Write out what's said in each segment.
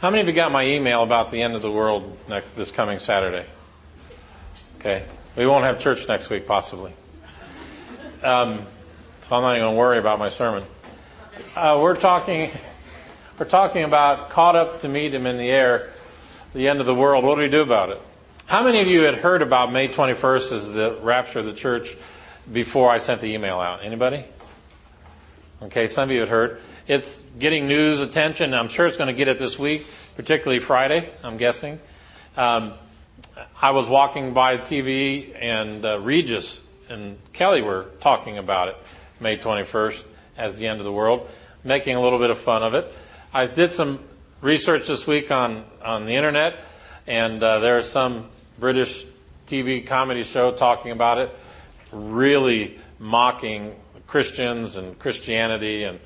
How many of you got my email about the end of the world this coming Saturday? Okay. We won't have church next week, possibly. So I'm not even going to worry about my sermon. We're talking about caught up to meet him in the air, the end of the world. What do we do about it? How many of you had heard about May 21st as the rapture of the church before I sent the email out? Anybody? Okay, some of you had heard. It's getting news attention. I'm sure it's going to get it this week, particularly Friday, I'm guessing. I was walking by TV, and Regis and Kelly were talking about it, May 21st, as the end of the world, making a little bit of fun of it. I did some research this week on the Internet, and there is some British TV comedy show talking about it, really mocking Christians and Christianity and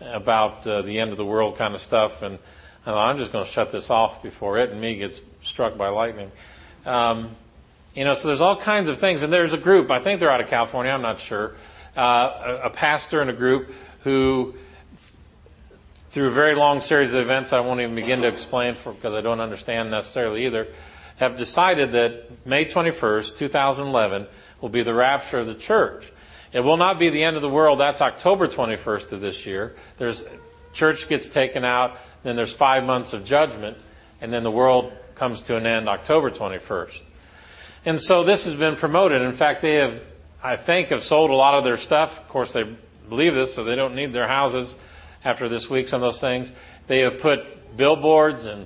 about the end of the world kind of stuff. And I thought, I'm just going to shut this off before it and me gets struck by lightning. So there's all kinds of things. And there's a group, I think they're out of California, I'm not sure, a pastor and a group who, through a very long series of events I won't even begin to explain because I don't understand necessarily either, have decided that May 21st, 2011, will be the rapture of the church. It will not be the end of the world. That's October 21st of this year. Church gets taken out, then there's 5 months of judgment, and then the world comes to an end October 21st. And so this has been promoted. In fact, they have, I think, have sold a lot of their stuff. Of course, they believe this, so they don't need their houses after this week, some of those things. They have put billboards and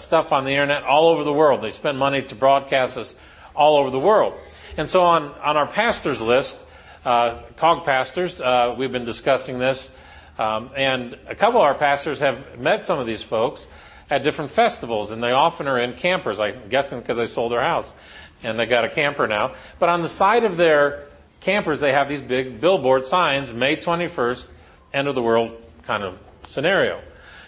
stuff on the Internet all over the world. They spend money to broadcast this all over the world. And so on our pastors list, COG pastors, we've been discussing this. And a couple of our pastors have met some of these folks at different festivals, and they often are in campers, I'm guessing because they sold their house, and they got a camper now. But on the side of their campers, they have these big billboard signs, May 21st, end of the world kind of scenario.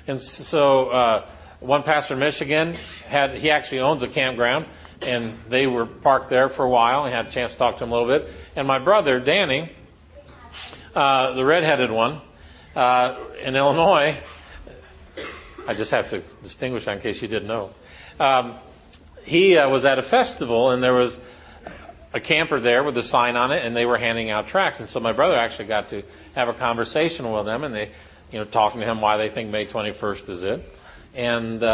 And so one pastor in Michigan, he actually owns a campground, and they were parked there for a while. I had a chance to talk to him a little bit. And my brother, Danny, the redheaded one, in Illinois, I just have to distinguish in case you didn't know. He was at a festival, and there was a camper there with a sign on it, and they were handing out tracts. And so my brother actually got to have a conversation with them, and they, talking to him why they think May 21st is it.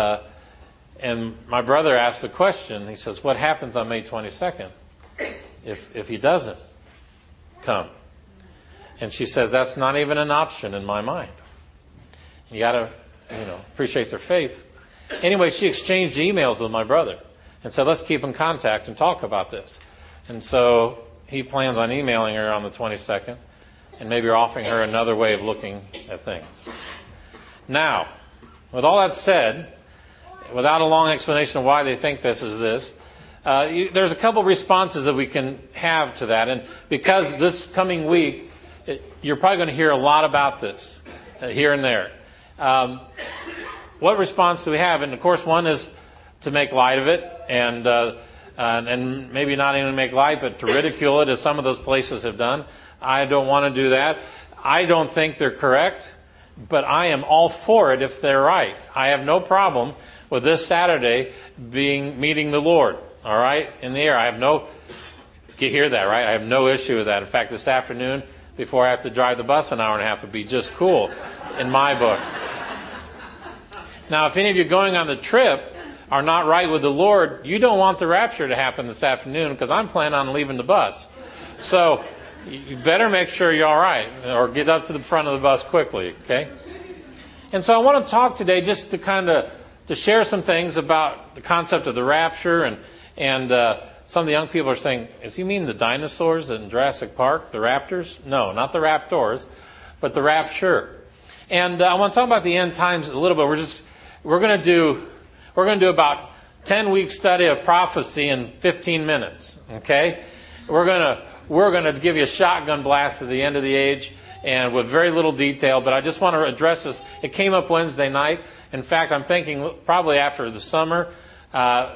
And my brother asked the question. He says, "What happens on May 22nd if he doesn't come?" And she says, "That's not even an option in my mind." You got to appreciate their faith. Anyway, she exchanged emails with my brother and said, let's keep in contact and talk about this. And so he plans on emailing her on the 22nd and maybe offering her another way of looking at things. Now, with all that said, without a long explanation of why they think this is this, there's a couple responses that we can have to that. And because this coming week, you're probably going to hear a lot about this here and there. What response do we have? And of course, one is to make light of it, and maybe not even make light, but to ridicule it, as some of those places have done. I don't want to do that. I don't think they're correct, but I am all for it if they're right. I have no problem with this Saturday meeting the Lord. All right, in the air. You hear that, right? I have no issue with that. In fact, this afternoon, before I have to drive the bus an hour and a half, would be just cool, in my book. Now, if any of you going on the trip are not right with the Lord, you don't want the rapture to happen this afternoon because I'm planning on leaving the bus. So you better make sure you're all right or get up to the front of the bus quickly, okay? And so I want to talk today just to share some things about the concept of the rapture, and some of the young people are saying, does he mean the dinosaurs in Jurassic Park, the raptors? No, not the raptors, but the rapture. And I want to talk about the end times a little bit. We're going to do about 10-week study of prophecy in 15 minutes. Okay, we're going to give you a shotgun blast of the end of the age, and with very little detail. But I just want to address this. It came up Wednesday night. In fact, I'm thinking probably after the summer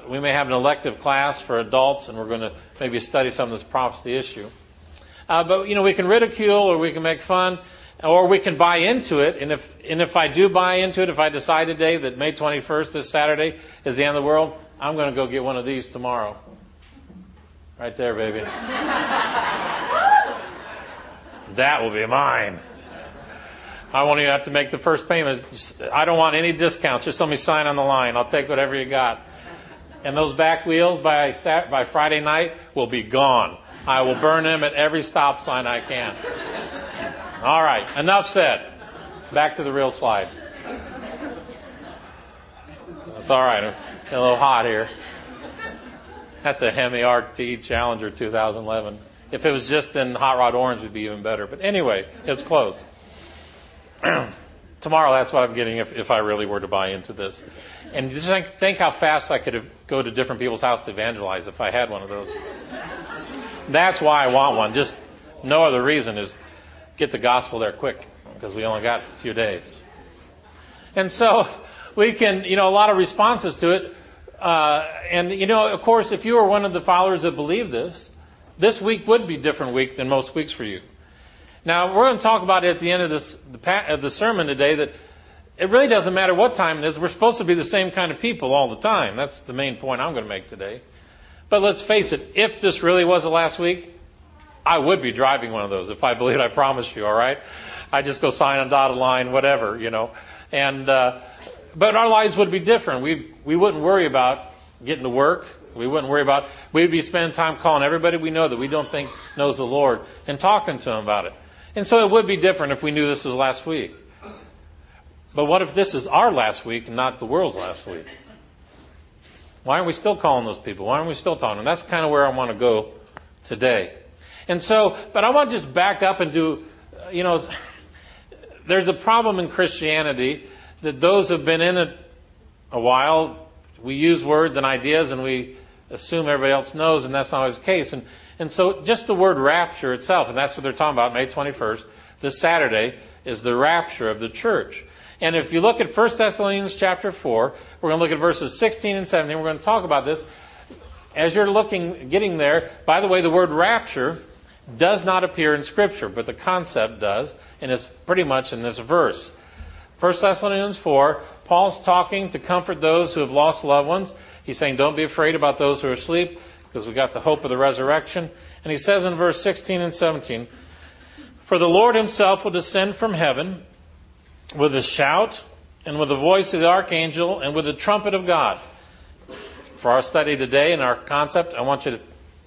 we may have an elective class for adults, and we're going to maybe study some of this prophecy issue. But we can ridicule or we can make fun. Or we can buy into it, and if I do buy into it, if I decide today that May 21st, this Saturday, is the end of the world, I'm going to go get one of these tomorrow. Right there, baby. That will be mine. I won't even have to make the first payment. I don't want any discounts. Just let me sign on the line. I'll take whatever you got. And those back wheels by Friday night will be gone. I will burn them at every stop sign I can. All right, enough said. Back to the real slide. That's all right. I'm getting a little hot here. That's a Hemi RT Challenger 2011. If it was just in hot rod orange, it would be even better. But anyway, it's close. Tomorrow, that's what I'm getting if I really were to buy into this. And just think how fast I could go to different people's house to evangelize if I had one of those. That's why I want one. Just no other reason is get the gospel there quick, because we only got a few days. And so we can, a lot of responses to it. Of course, if you were one of the followers that believed this, this week would be a different week than most weeks for you. Now, we're going to talk about it at the end of the sermon today, that it really doesn't matter what time it is. We're supposed to be the same kind of people all the time. That's the main point I'm going to make today. But let's face it, if this really was the last week, I would be driving one of those if I believed. I promise you, all right? I'd just go sign a dotted line, whatever, And but our lives would be different. We wouldn't worry about getting to work. We wouldn't worry about... We'd be spending time calling everybody we know that we don't think knows the Lord and talking to them about it. And so it would be different if we knew this was last week. But what if this is our last week and not the world's last week? Why aren't we still calling those people? Why aren't we still talking to them? That's kind of where I want to go today. And so, but I want to just back up and do, there's a problem in Christianity that those who've been in it a while, we use words and ideas and we assume everybody else knows, and that's not always the case. And so just the word rapture itself, and that's what they're talking about, May 21st, this Saturday, is the rapture of the church. And if you look at 1 Thessalonians chapter 4, we're going to look at verses 16 and 17. We're going to talk about this. As you're getting there, by the way, the word rapture does not appear in Scripture, but the concept does, and it's pretty much in this verse. 1 Thessalonians 4, Paul's talking to comfort those who have lost loved ones. He's saying, don't be afraid about those who are asleep, because we got the hope of the resurrection. And he says in verse 16 and 17, for the Lord himself will descend from heaven with a shout and with the voice of the archangel and with the trumpet of God. For our study today and our concept, I want you to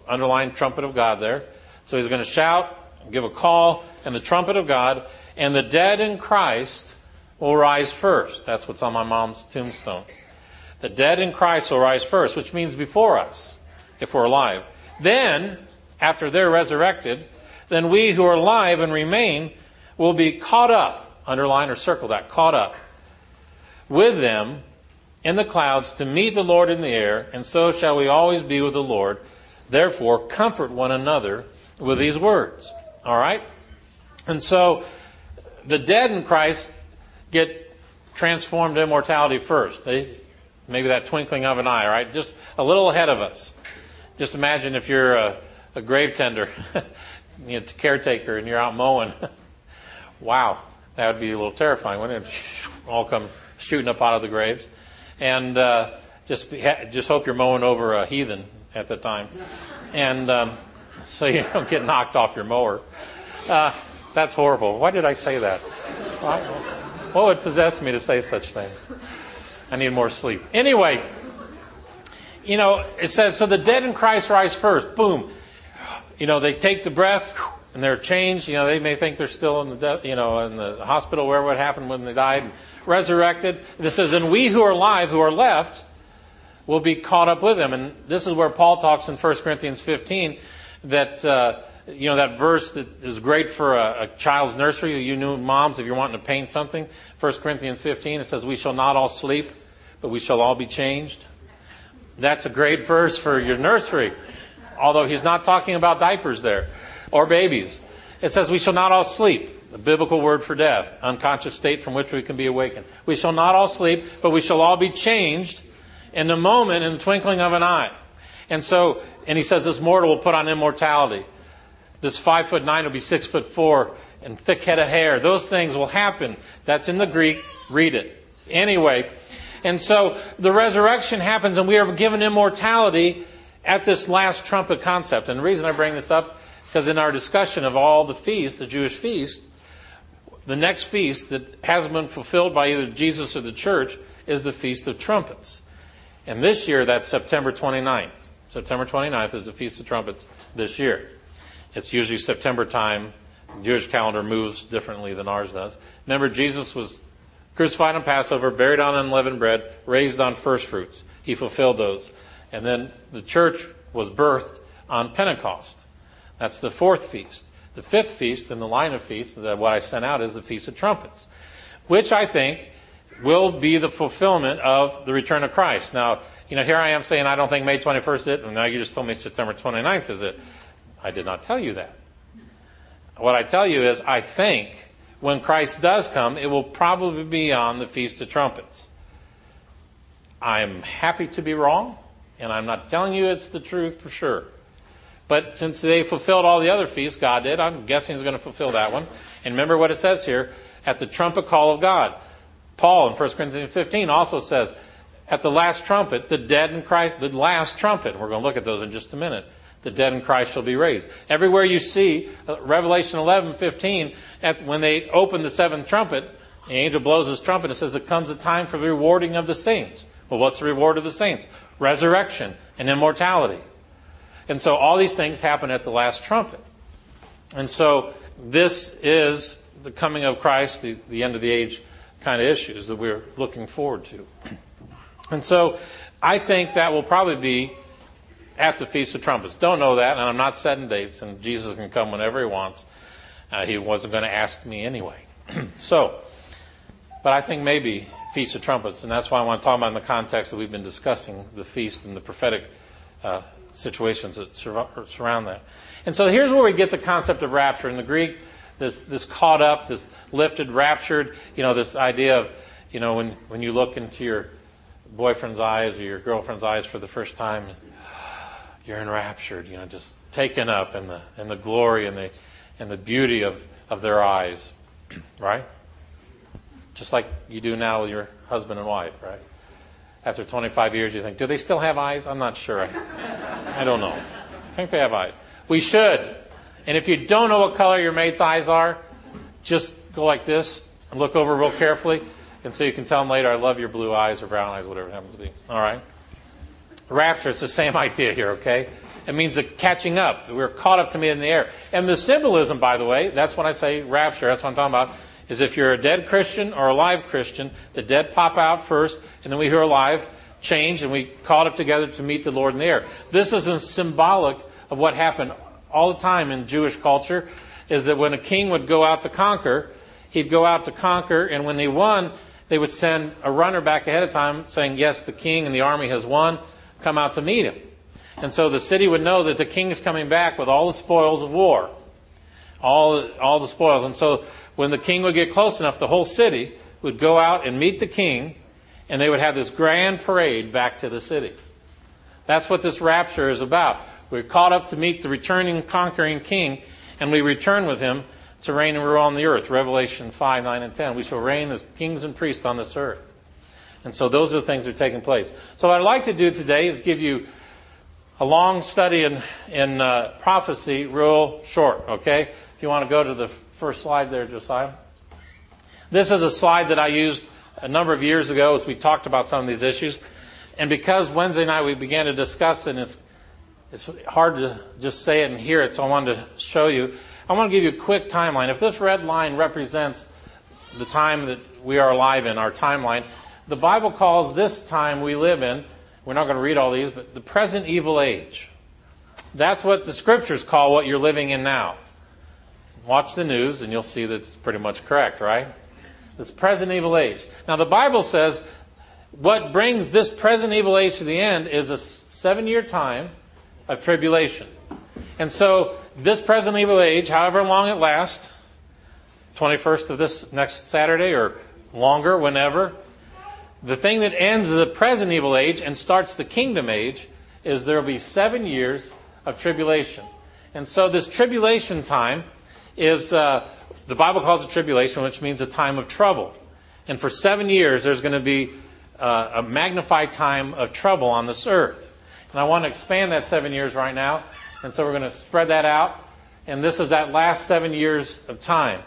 underline trumpet of God there. So he's going to shout, give a call, and the trumpet of God, and the dead in Christ will rise first. That's what's on my mom's tombstone. The dead in Christ will rise first, which means before us, if we're alive. Then, after they're resurrected, then we who are alive and remain will be caught up, underline or circle that, caught up, with them in the clouds to meet the Lord in the air, and so shall we always be with the Lord. Therefore, comfort one another with these words. All right? And so, the dead in Christ get transformed to immortality first. Maybe that twinkling of an eye, right? Just a little ahead of us. Just imagine if you're a grave tender, caretaker, and you're out mowing. Wow, that would be a little terrifying, wouldn't it? All come shooting up out of the graves. And just hope you're mowing over a heathen at the time. And so you don't get knocked off your mower. That's horrible. Why did I say that? What would possess me to say such things? I need more sleep. Anyway, it says, so the dead in Christ rise first. Boom. They take the breath and they're changed. They may think they're still in the in the hospital, wherever it happened when they died, and resurrected. This says, and we who are alive, who are left, will be caught up with them. And this is where Paul talks in 1 Corinthians 15 that, that verse that is great for a child's nursery. You new moms, if you're wanting to paint something, 1 Corinthians 15, it says, we shall not all sleep, but we shall all be changed. That's a great verse for your nursery, although he's not talking about diapers there or babies. It says, we shall not all sleep, the biblical word for death, unconscious state from which we can be awakened. We shall not all sleep, but we shall all be changed in a moment, in the twinkling of an eye. And so, and he says, this mortal will put on immortality. This 5'9" will be 6'4", and thick head of hair. Those things will happen. That's in the Greek. Read it. Anyway, and so the resurrection happens and we are given immortality at this last trumpet concept. And the reason I bring this up, because in our discussion of all the feasts, the Jewish feast, the next feast that hasn't been fulfilled by either Jesus or the church is the Feast of Trumpets. And this year, that's September 29th. September 29th is the Feast of Trumpets this year. It's usually September time. The Jewish calendar moves differently than ours does. Remember, Jesus was crucified on Passover, buried on unleavened bread, raised on first fruits. He fulfilled those. And then the church was birthed on Pentecost. That's the fourth feast. The fifth feast in the line of feasts, that what I sent out, is the Feast of Trumpets, which I think will be the fulfillment of the return of Christ. Now, here I am saying I don't think May 21st is it, and now you just told me September 29th is it. I did not tell you that. What I tell you is I think when Christ does come, it will probably be on the Feast of Trumpets. I'm happy to be wrong, and I'm not telling you it's the truth for sure. But since they fulfilled all the other feasts, God did, I'm guessing he's going to fulfill that one. And remember what it says here, at the trumpet call of God. Paul in 1 Corinthians 15 also says, at the last trumpet, the dead in Christ, the last trumpet, and we're going to look at those in just a minute, the dead in Christ shall be raised. Everywhere you see, Revelation 11:15, when they open the seventh trumpet, the angel blows his trumpet and says, it comes a time for the rewarding of the saints. Well, what's the reward of the saints? Resurrection and immortality. And so all these things happen at the last trumpet. And so this is the coming of Christ, the end of the age kind of issues that we're looking forward to. And so I think that will probably be at the Feast of Trumpets. Don't know that, and I'm not setting dates, and Jesus can come whenever he wants. He wasn't going to ask me anyway. So, but I think maybe Feast of Trumpets, and that's why I want to talk about in the context that we've been discussing the feast and the prophetic situations that surround that. And so here's where we get the concept of rapture. In the Greek, this caught up, this lifted, raptured, this idea of, when you look into your boyfriend's eyes or your girlfriend's eyes for the first time, you're enraptured, just taken up in the glory and the beauty of their eyes, right? Just like you do now with your husband and wife, right? After 25 years, you think, do they still have eyes? I'm not sure. I don't know. I think they have eyes. We should. And if you don't know what color your mate's eyes are, just go like this and look over real carefully. And so you can tell them later, I love your blue eyes or brown eyes, whatever it happens to be. All right? Rapture, it's the same idea here, okay? It means the catching up. We're caught up to me in the air. And the symbolism, by the way, that's when I say rapture. That's what I'm talking about. Is if you're a dead Christian or a live Christian, the dead pop out first, and then we who are alive change, and we caught up together to meet the Lord in the air. This is symbolic of what happened all the time in Jewish culture, is that when a king would go out to conquer, he'd go out to conquer, and when he won, they would send a runner back ahead of time saying, yes, the king and the army has won, come out to meet him. And so the city would know that the king is coming back with all the spoils of war, all the spoils. And so when the king would get close enough, the whole city would go out and meet the king, and they would have this grand parade back to the city. That's what this rapture is about. We're caught up to meet the returning, conquering king, and we return with him to reign and rule on the earth. Revelation 5, 9, and 10. We shall reign as kings and priests on this earth. And so those are the things that are taking place. So what I'd like to do today is give you a long study in prophecy real short, okay? If you want to go to the first slide there, Josiah. This is a slide that I used a number of years ago as we talked about some of these issues. And because Wednesday night we began to discuss it, and it's hard to just say it and hear it, so I wanted to show you. I want to give you a quick timeline. If this red line represents the time that we are alive in, our timeline, the Bible calls this time we live in, we're not going to read all these, but the present evil age. That's what the Scriptures call what you're living in now. Watch the news and you'll see that it's pretty much correct, right? This present evil age. Now the Bible says what brings this present evil age to the end is a 7-year time of tribulation. And so this present evil age, however long it lasts, 21st of this next Saturday or longer, whenever, the thing that ends the present evil age and starts the kingdom age is there will be 7 years of tribulation. And so this tribulation time is the Bible calls it tribulation, which means a time of trouble. And for 7 years, there's going to be a magnified time of trouble on this earth. And I want to expand that 7 years right now. And so we're going to spread that out. And this is that last 7 years of time.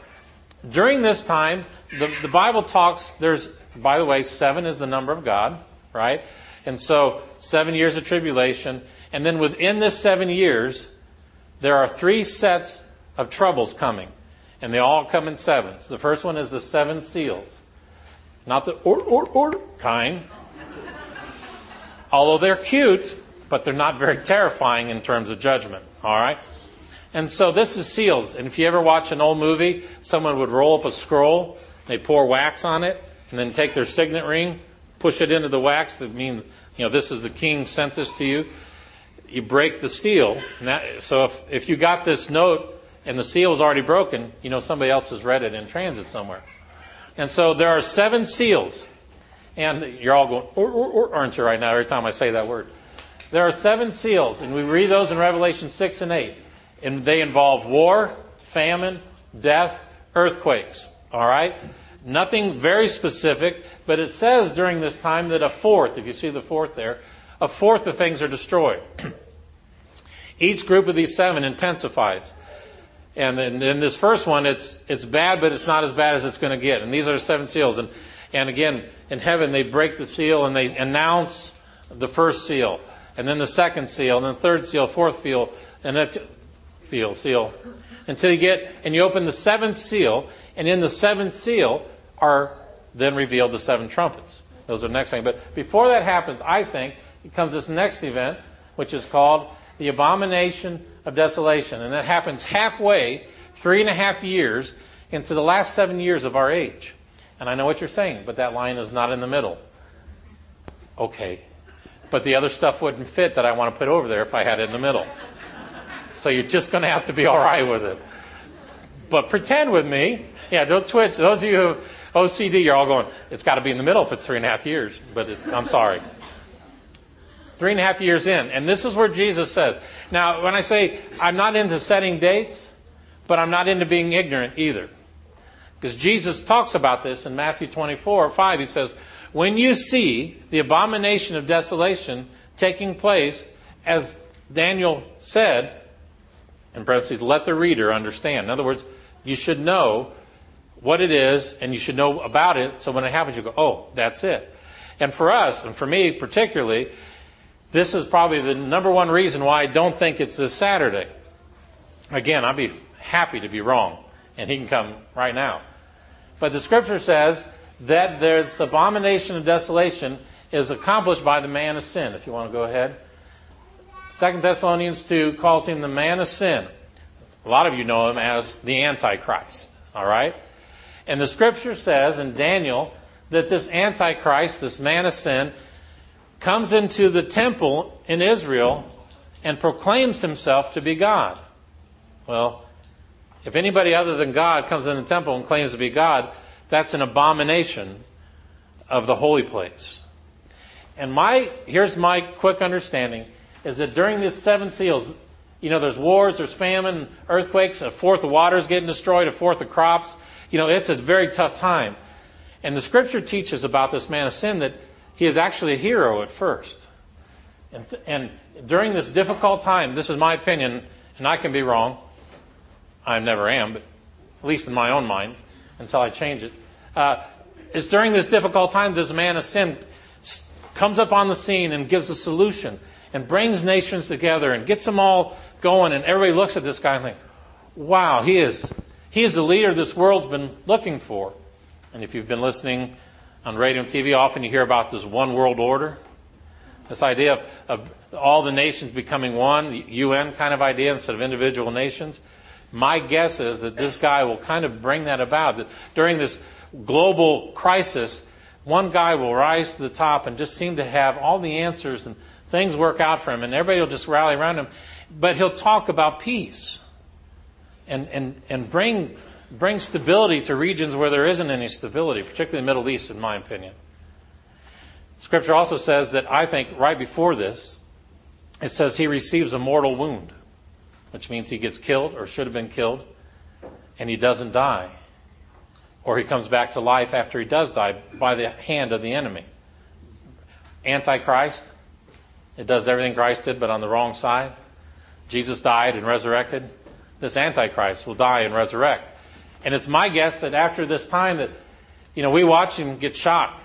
During this time, the Bible talks, there's, by the way, seven is the number of God, right? And so 7 years of tribulation. And then within this 7 years, there are three sets of troubles coming. And they all come in sevens. The first one is the seven seals. Not the or kind. Although they're cute, but they're not very terrifying in terms of judgment. All right? And so this is seals. And if you ever watch an old movie, someone would roll up a scroll, they pour wax on it, and then take their signet ring, push it into the wax to mean, you know, this is the king sent this to you. You break the seal. And that, so if you got this note and the seal is already broken, you know somebody else has read it in transit somewhere. And so there are seven seals. And you're all going, or, aren't you right now every time I say that word? There are seven seals, and we read those in Revelation 6 and 8. And they involve war, famine, death, earthquakes. All right? Nothing very specific, but it says during this time that a fourth, if you see the fourth there, a fourth of things are destroyed. Each group of these seven intensifies. And in this first one, it's bad, but it's not as bad as it's going to get. And these are seven seals. And again, in heaven, they break the seal and they announce the first seal. And then the second seal, and then the third seal, fourth seal, and then seal. Until you get, and you open the seventh seal, and in the seventh seal are then revealed the seven trumpets. Those are the next thing. But before that happens, I think, it comes this next event, which is called the Abomination of Desolation. And that happens halfway, 3.5 years, into the last 7 years of our age. And I know what you're saying, but that line is not in the middle. Okay. But the other stuff wouldn't fit that I want to put over there if I had it in the middle. So you're just going to have to be all right with it. But pretend with me. Yeah, don't twitch. Those of you who have OCD, you're all going, it's got to be in the middle if it's 3.5 years. But I'm sorry. 3.5 years in. And this is where Jesus says. Now, when I say I'm not into setting dates, but I'm not into being ignorant either. Because Jesus talks about this in Matthew 24:5. He says, when you see the abomination of desolation taking place, as Daniel said, in parentheses, let the reader understand. In other words, you should know what it is, and you should know about it, so when it happens, you go, oh, that's it. And for us, and for me particularly, this is probably the number one reason why I don't think it's this Saturday. Again, I'd be happy to be wrong, and he can come right now. But the Scripture says that this abomination of desolation is accomplished by the man of sin. If you want to go ahead. 2 Thessalonians 2 calls him the man of sin. A lot of you know him as the Antichrist. All right? And the Scripture says in Daniel that this Antichrist, this man of sin, comes into the temple in Israel and proclaims himself to be God. Well, if anybody other than God comes in the temple and claims to be God, that's an abomination of the holy place. And here's my quick understanding, is that during these seven seals, you know, there's wars, there's famine, earthquakes, a fourth of water is getting destroyed, a fourth of crops. You know, it's a very tough time. And the Scripture teaches about this man of sin that he is actually a hero at first. And during this difficult time, this is my opinion, and I can be wrong. I never am, but at least in my own mind, until I change it. It's during this difficult time this man of sin comes up on the scene and gives a solution and brings nations together and gets them all going, and everybody looks at this guy and thinks, wow, he is the leader this world's been looking for. And if you've been listening on radio and TV, often you hear about this one world order, this idea of all the nations becoming one, the UN kind of idea instead of individual nations. My guess is that this guy will kind of bring that about, that during this global crisis, one guy will rise to the top and just seem to have all the answers and things work out for him, and everybody will just rally around him. But he'll talk about peace and bring stability to regions where there isn't any stability, particularly the Middle East, in my opinion. Scripture also says that, I think, right before this, it says he receives a mortal wound, which means he gets killed or should have been killed. and he doesn't die. Or he comes back to life after he does die by the hand of the enemy. Antichrist, it does everything Christ did, but on the wrong side. Jesus died and resurrected. This Antichrist will die and resurrect. And it's my guess that after this time that, we watch him get shot,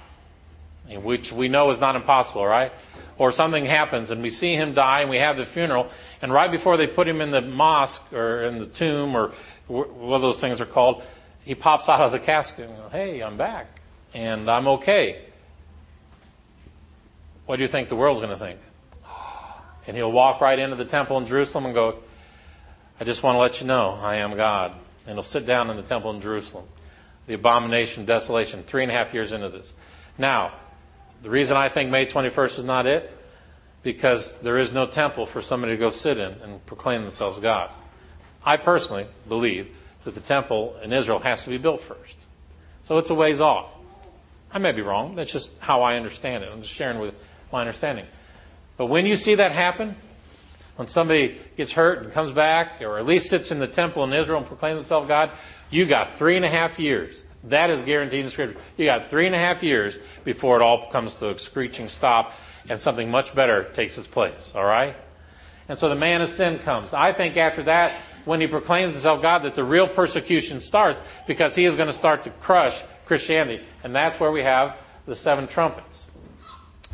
which we know is not impossible, right? Or something happens and we see him die and we have the funeral, and right before they put him in the mosque or in the tomb or what those things are called, he pops out of the casket and goes, "Hey, I'm back and I'm okay." What do you think the world's going to think? And he'll walk right into the temple in Jerusalem and go, "I just want to let you know, I am God." And he'll sit down in the temple in Jerusalem. The abomination of desolation, 3.5 years into this. Now, the reason I think May 21st is not it, because there is no temple for somebody to go sit in and proclaim themselves God. I personally believe that the temple in Israel has to be built first. So it's a ways off. I may be wrong. That's just how I understand it. I'm just sharing with my understanding. But when you see that happen, when somebody gets hurt and comes back, or at least sits in the temple in Israel and proclaims himself God, you got 3.5 years. That is guaranteed in Scripture. You got 3.5 years before it all comes to a screeching stop and something much better takes its place. All right? And so the man of sin comes. I think after that, when he proclaims himself God, that the real persecution starts, because he is going to start to crush Christianity. And that's where we have the 7 trumpets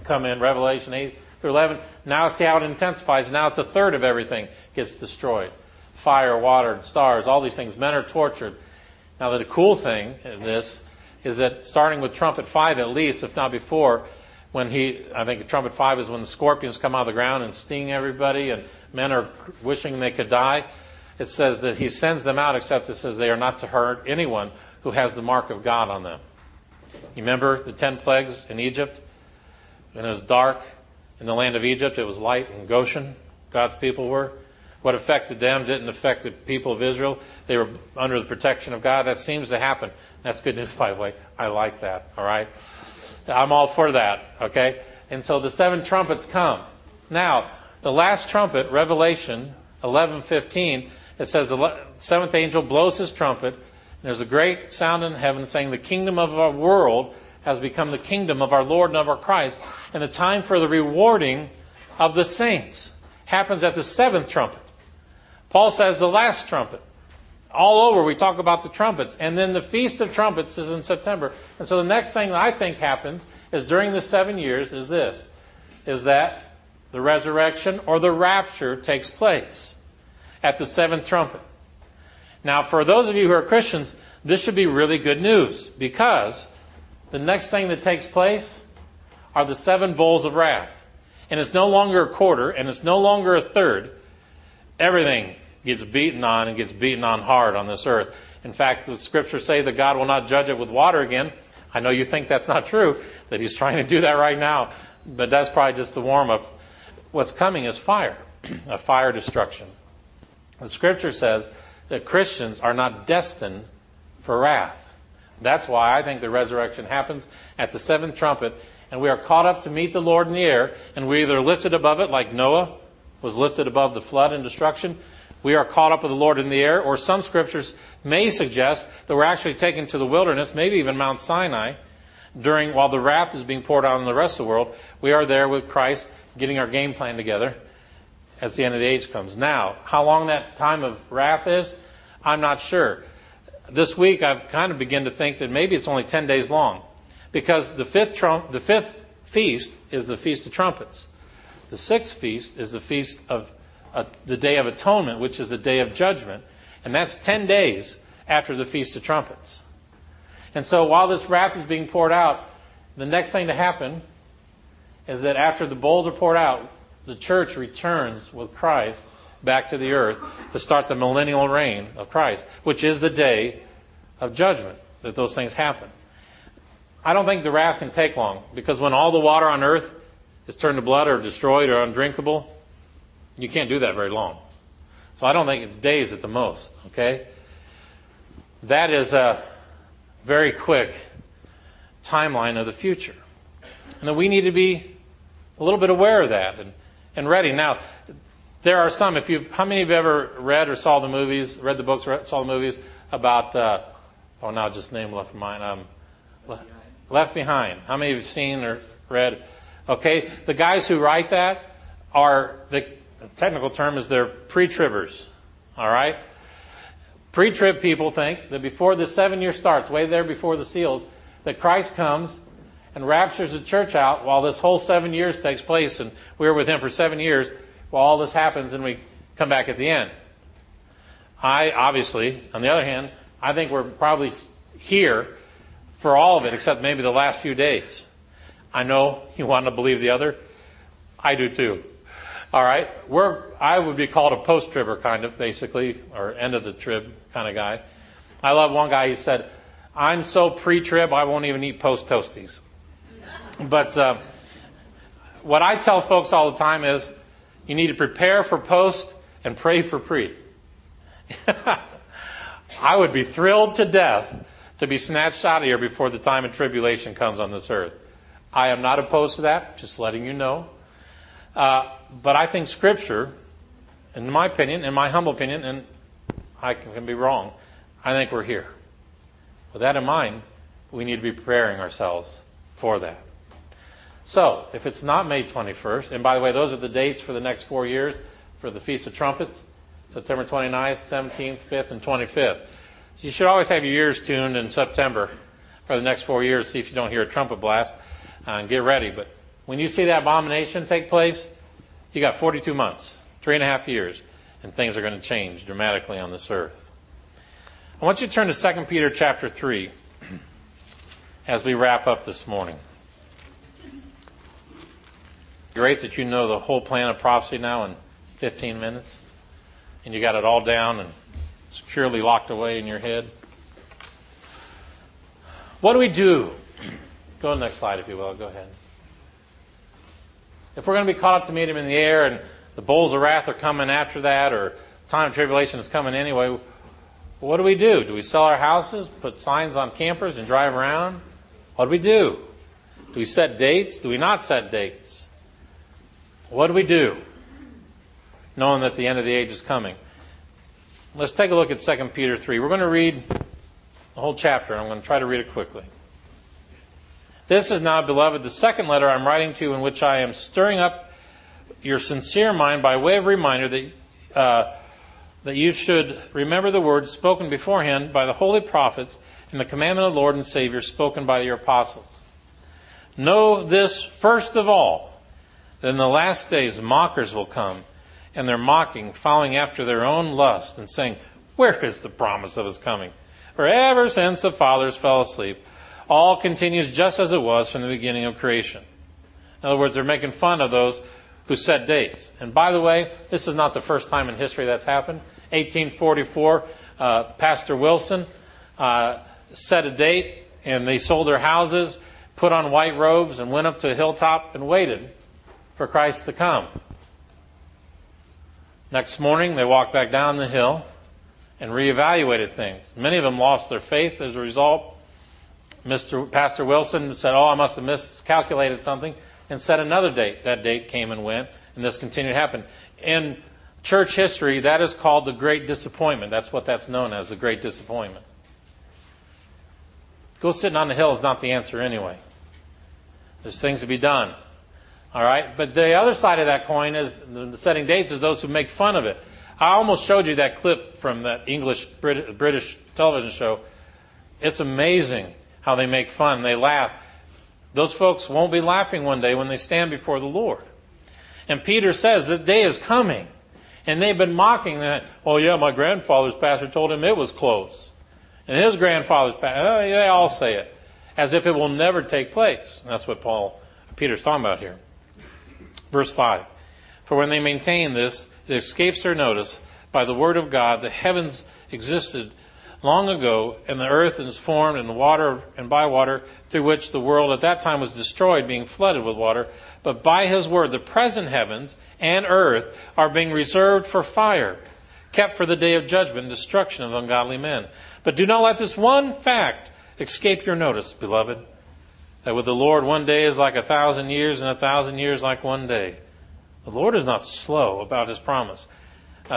come in, Revelation 8. 11. Now see how it intensifies. Now it's a third of everything gets destroyed. Fire, water, and stars, all these things. Men are tortured. Now the cool thing in this is that starting with trumpet 5 at least, if not before, I think trumpet 5 is when the scorpions come out of the ground and sting everybody and men are wishing they could die. It says that he sends them out, except it says they are not to hurt anyone who has the mark of God on them. You remember the 10 plagues in Egypt? When it was dark, in the land of Egypt, it was light in Goshen. God's people were. What affected them didn't affect the people of Israel. They were under the protection of God. That seems to happen. That's good news, by the way. I like that, all right? I'm all for that, okay? And so the 7 trumpets come. Now, the last trumpet, Revelation 11:15, it says the 7th angel blows his trumpet, and there's a great sound in heaven saying, "The kingdom of our world has become the kingdom of our Lord and of our Christ, and the time for the rewarding of the saints happens at the 7th trumpet. Paul says the last trumpet. All over we talk about the trumpets, and then the Feast of Trumpets is in September. And so the next thing that I think happens is during the 7 years is that the resurrection or the rapture takes place at the 7th trumpet. Now, for those of you who are Christians, this should be really good news, because the next thing that takes place are the 7 bowls of wrath. And it's no longer a quarter, and it's no longer a third. Everything gets beaten on, and gets beaten on hard on this earth. In fact, the Scriptures say that God will not judge it with water again. I know you think that's not true, that he's trying to do that right now. But that's probably just the warm-up. What's coming is fire, a fire destruction. The Scripture says that Christians are not destined for wrath. That's why I think the resurrection happens at the 7th trumpet, and we are caught up to meet the Lord in the air, and we're either lifted above it, like Noah was lifted above the flood and destruction. We are caught up with the Lord in the air, or some Scriptures may suggest that we're actually taken to the wilderness, maybe even Mount Sinai, while the wrath is being poured out on the rest of the world. We are there with Christ, getting our game plan together as the end of the age comes. Now, how long that time of wrath is, I'm not sure. This week, I've kind of begun to think that maybe it's only 10 days long, because the 5th feast is the Feast of Trumpets. The 6th feast is the Feast of the Day of Atonement, which is the Day of Judgment, and that's 10 days after the Feast of Trumpets. And so while this wrath is being poured out, the next thing to happen is that after the bowls are poured out, the church returns with Christ back to the earth to start the millennial reign of Christ, which is the day of judgment that those things happen. I don't think the wrath can take long, because when all the water on earth is turned to blood or destroyed or undrinkable, you can't do that very long. So I don't think it's days at the most, okay? That is a very quick timeline of the future. And then we need to be a little bit aware of that and ready. Now, there are some, how many of you have ever read the books, saw the movies about, just name left behind. Left Behind. How many of you have seen or read? Okay, the guys who write that are, the technical term is they're pre-tribbers, all right? Pre-trib people think that before the 7 years starts, way there before the seals, that Christ comes and raptures the church out while this whole 7 years takes place, and we're with him for 7 years while all this happens, and we come back at the end. I, obviously, on the other hand, I think we're probably here for all of it, except maybe the last few days. I know you want to believe the other. I do too. All right? I would be called a post-tribber kind of, basically, or end-of-the-trib kind of guy. I love one guy who said, I'm so pre-trib, I won't even eat post-toasties. But what I tell folks all the time is, you need to prepare for post and pray for pre. I would be thrilled to death to be snatched out of here before the time of tribulation comes on this earth. I am not opposed to that, just letting you know. But I think Scripture, in my opinion, in my humble opinion, and I can be wrong, I think we're here. With that in mind, we need to be preparing ourselves for that. So, if it's not May 21st, and by the way, those are the dates for the next 4 years for the Feast of Trumpets, September 29th, 17th, 5th, and 25th. So you should always have your ears tuned in September for the next 4 years, see if you don't hear a trumpet blast, and get ready. But when you see that abomination take place, you got 42 months, 3.5 years, and things are going to change dramatically on this earth. I want you to turn to 2 Peter chapter 3 as we wrap up this morning. Great that you know the whole plan of prophecy now in 15 minutes, and you got it all down and securely locked away in your head. What do we do? Go to the next slide, if you will. Go ahead. If we're going to be caught up to meet him in the air, and the bowls of wrath are coming after that, or time of tribulation is coming anyway, what do we do? Do we sell our houses, put signs on campers, and drive around? What do we do? Do we set dates? Do we not set dates? What do we do, knowing that the end of the age is coming? Let's take a look at 2 Peter 3. We're going to read the whole chapter, and I'm going to try to read it quickly. This is now, beloved, the second letter I'm writing to you, in which I am stirring up your sincere mind by way of reminder that you should remember the words spoken beforehand by the holy prophets and the commandment of the Lord and Savior spoken by your apostles. Know this first of all, then the last days mockers will come, and they're mocking, following after their own lust, and saying, where is the promise of his coming? For ever since the fathers fell asleep, all continues just as it was from the beginning of creation. In other words, they're making fun of those who set dates. And by the way, this is not the first time in history that's happened. 1844, Pastor Wilson set a date, and they sold their houses, put on white robes, and went up to a hilltop and waited for Christ to come. Next morning, they walked back down the hill and reevaluated things. Many of them lost their faith as a result. Pastor Wilson said, I must have miscalculated something, and set another date. That date came and went, and this continued to happen. In church history, that is called the Great Disappointment. That's what that's known as, the Great Disappointment. Go sitting on the hill is not the answer anyway. There's things to be done. All right, but the other side of that coin is the setting dates is those who make fun of it. I almost showed you that clip from that British television show. It's amazing how they make fun. They laugh. Those folks won't be laughing one day when they stand before the Lord. And Peter says the day is coming. And they've been mocking that. Oh, yeah, my grandfather's pastor told him it was close. And his grandfather's pastor. Oh, yeah, they all say it. As if it will never take place. And that's what Peter's talking about here. Verse 5, for when they maintain this, it escapes their notice. By the word of God, the heavens existed long ago, and the earth is formed, and the water and by water, through which the world at that time was destroyed, being flooded with water. But by his word, the present heavens and earth are being reserved for fire, kept for the day of judgment and destruction of ungodly men. But do not let this one fact escape your notice, beloved, that with the Lord 1 day is like 1,000 years, and 1,000 years like 1 day. The Lord is not slow about his promise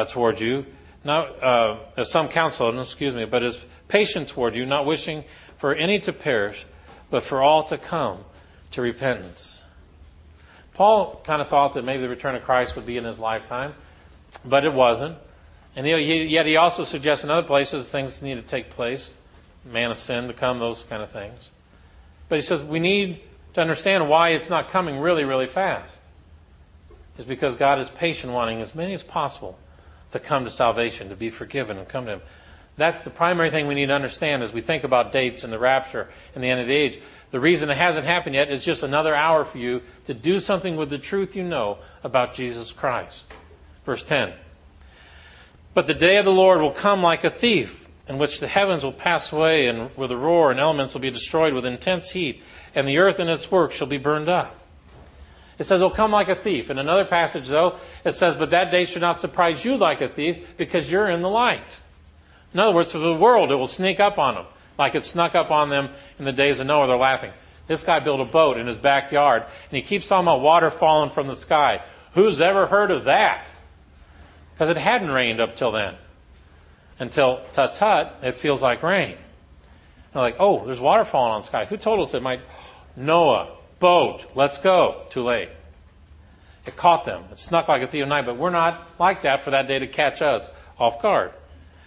towards you, as some counsel, but is patient toward you, not wishing for any to perish, but for all to come to repentance. Paul kind of thought that maybe the return of Christ would be in his lifetime, but it wasn't. And yet he also suggests in other places things need to take place, man of sin to come, those kind of things. But he says we need to understand why it's not coming really, really fast. It's because God is patient, wanting as many as possible to come to salvation, to be forgiven and come to Him. That's the primary thing we need to understand as we think about dates and the rapture and the end of the age. The reason it hasn't happened yet is just another hour for you to do something with the truth you know about Jesus Christ. Verse 10. But the day of the Lord will come like a thief, in which the heavens will pass away and with a roar, and elements will be destroyed with intense heat, and the earth and its works shall be burned up. It says, it'll come like a thief. In another passage, though, it says, but that day should not surprise you like a thief, because you're in the light. In other words, for the world, it will sneak up on them, like it snuck up on them in the days of Noah. They're laughing. This guy built a boat in his backyard, and he keeps talking about water falling from the sky. Who's ever heard of that? Because it hadn't rained up till then. Until, tut-tut, it feels like rain. And they're like, oh, there's water falling on the sky. Who told us it might? Noah. Boat, let's go. Too late. It caught them. It snuck like a thief at night, but we're not like that for that day to catch us off guard.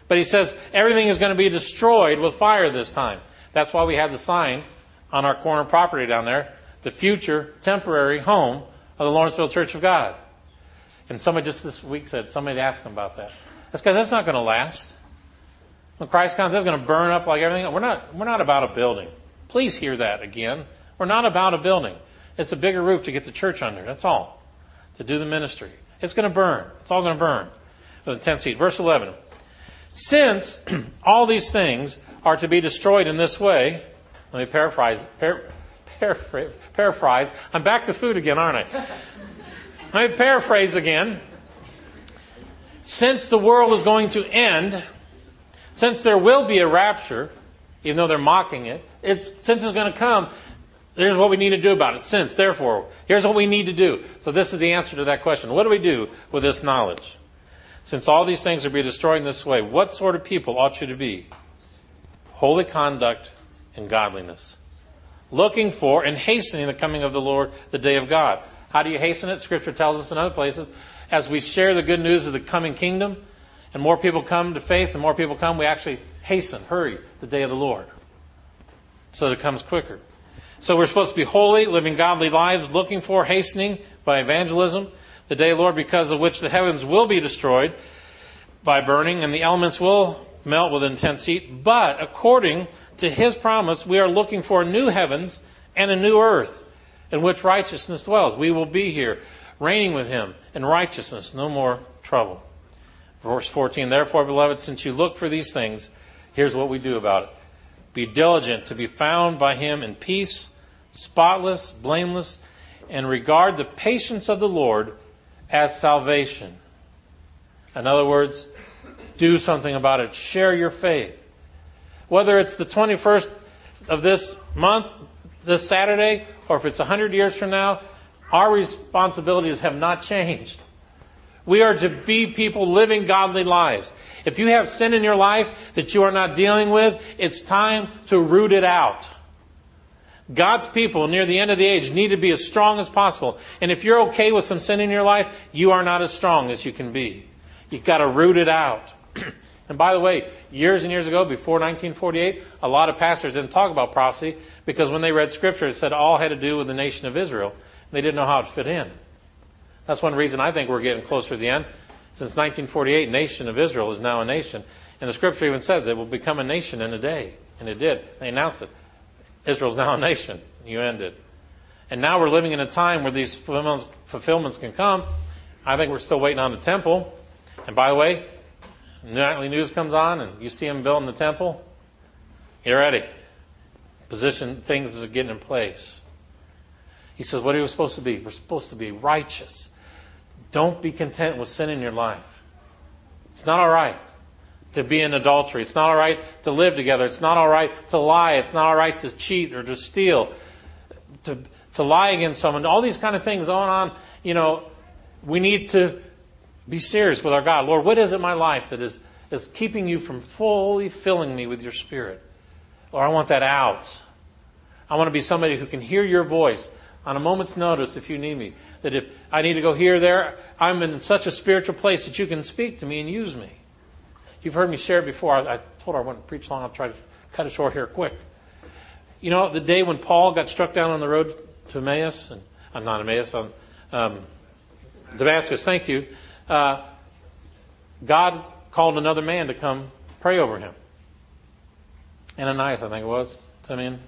But he says everything is going to be destroyed with fire this time. That's why we have the sign on our corner property down there, the future temporary home of the Lawrenceville Church of God. And somebody just this week said, somebody asked him about that. That's because that's not going to last. When Christ comes, it's going to burn up like everything. We're not about a building. Please hear that again. We're not about a building. It's a bigger roof to get the church under. That's all. To do the ministry. It's going to burn. It's all going to burn with intense heat. Verse 11. Since all these things are to be destroyed in this way, let me paraphrase. I'm back to food again, aren't I? Let me paraphrase again. Since the world is going to end, since there will be a rapture, even though they're mocking it, since it's going to come, here's what we need to do about it. Since, therefore, here's what we need to do. So this is the answer to that question. What do we do with this knowledge? Since all these things are being destroyed in this way, what sort of people ought you to be? Holy conduct and godliness. Looking for and hastening the coming of the Lord, the day of God. How do you hasten it? Scripture tells us in other places. As we share the good news of the coming kingdom, and more people come to faith, and more people come, we actually hurry the day of the Lord. So that it comes quicker. So we're supposed to be holy, living godly lives, looking for, hastening by evangelism, the day, Lord, because of which the heavens will be destroyed by burning, and the elements will melt with intense heat. But according to His promise, we are looking for new heavens and a new earth in which righteousness dwells. We will be here, reigning with Him in righteousness, no more trouble. Verse 14, therefore, beloved, since you look for these things, here's what we do about it. Be diligent to be found by Him in peace, spotless, blameless, and regard the patience of the Lord as salvation. In other words, do something about it. Share your faith. Whether it's the 21st of this month, this Saturday, or if it's 100 years from now, our responsibilities have not changed. We are to be people living godly lives. If you have sin in your life that you are not dealing with, it's time to root it out. God's people near the end of the age need to be as strong as possible. And if you're okay with some sin in your life, you are not as strong as you can be. You've got to root it out. And by the way, years and years ago, before 1948, a lot of pastors didn't talk about prophecy because when they read Scripture, it said all had to do with the nation of Israel. They didn't know how it fit in. That's one reason I think we're getting closer to the end. Since 1948, nation of Israel is now a nation. And the Scripture even said that it will become a nation in a day. And it did. They announced it. Israel's now a nation. You ended. And now we're living in a time where these fulfillments can come. I think we're still waiting on the temple. And by the way, nightly news comes on and you see them building the temple. Get ready. Position, things are getting in place. He says, what are we supposed to be? We're supposed to be righteous. Don't be content with sin in your life. It's not all right to be in adultery. It's not all right to live together. It's not all right to lie. It's not all right to cheat or to steal, to lie against someone. All these kind of things on. We need to Be serious with our God. Lord, what is it in my life that is keeping you from fully filling me with your Spirit? Lord, I want that out. I want to be somebody who can hear your voice on a moment's notice if you need me. That if I need to go here or there, I'm in such a spiritual place that you can speak to me and use me. You've heard me share it before. I told her I wouldn't preach long. I'll try to cut it short here quick. You know, the day when Paul got struck down on the road to Emmaus, and not Emmaus, on Damascus, thank you. God called another man to come pray over him. Ananias, I think it was. Simeon.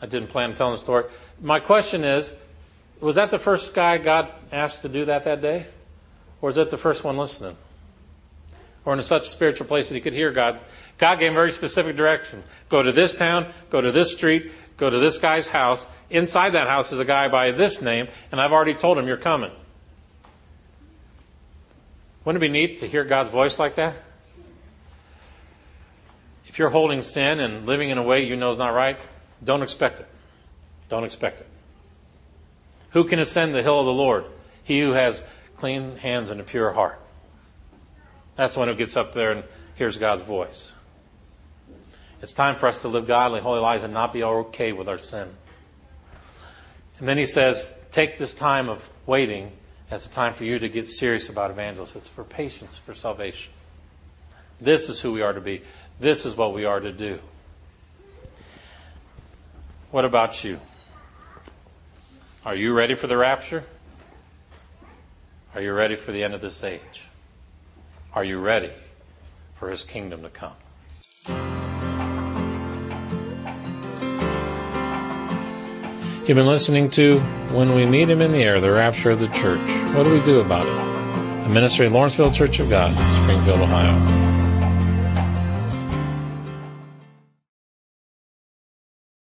I didn't plan on telling the story. My question is, was that the first guy God asked to do that day? Or was that the first one listening? Or in such a spiritual place that he could hear God? God gave him very specific directions. Go to this town, go to this street, go to this guy's house. Inside that house is a guy by this name, and I've already told him you're coming. Wouldn't it be neat to hear God's voice like that? If you're holding sin and living in a way you know is not right, don't expect it. Don't expect it. Who can ascend the hill of the Lord? He who has clean hands and a pure heart. That's the one who gets up there and hears God's voice. It's time for us to live godly, holy lives and not be okay with our sin. And then he says, take this time of waiting as a time for you to get serious about evangelism. It's for patience, for salvation. This is who we are to be. This is what we are to do. What about you? Are you ready for the rapture? Are you ready for the end of this age? Are you ready for his kingdom to come? You've been listening to When We Meet Him in the Air, the Rapture of the Church. What do we do about it? A ministry of Lawrenceville Church of God, Springfield, Ohio.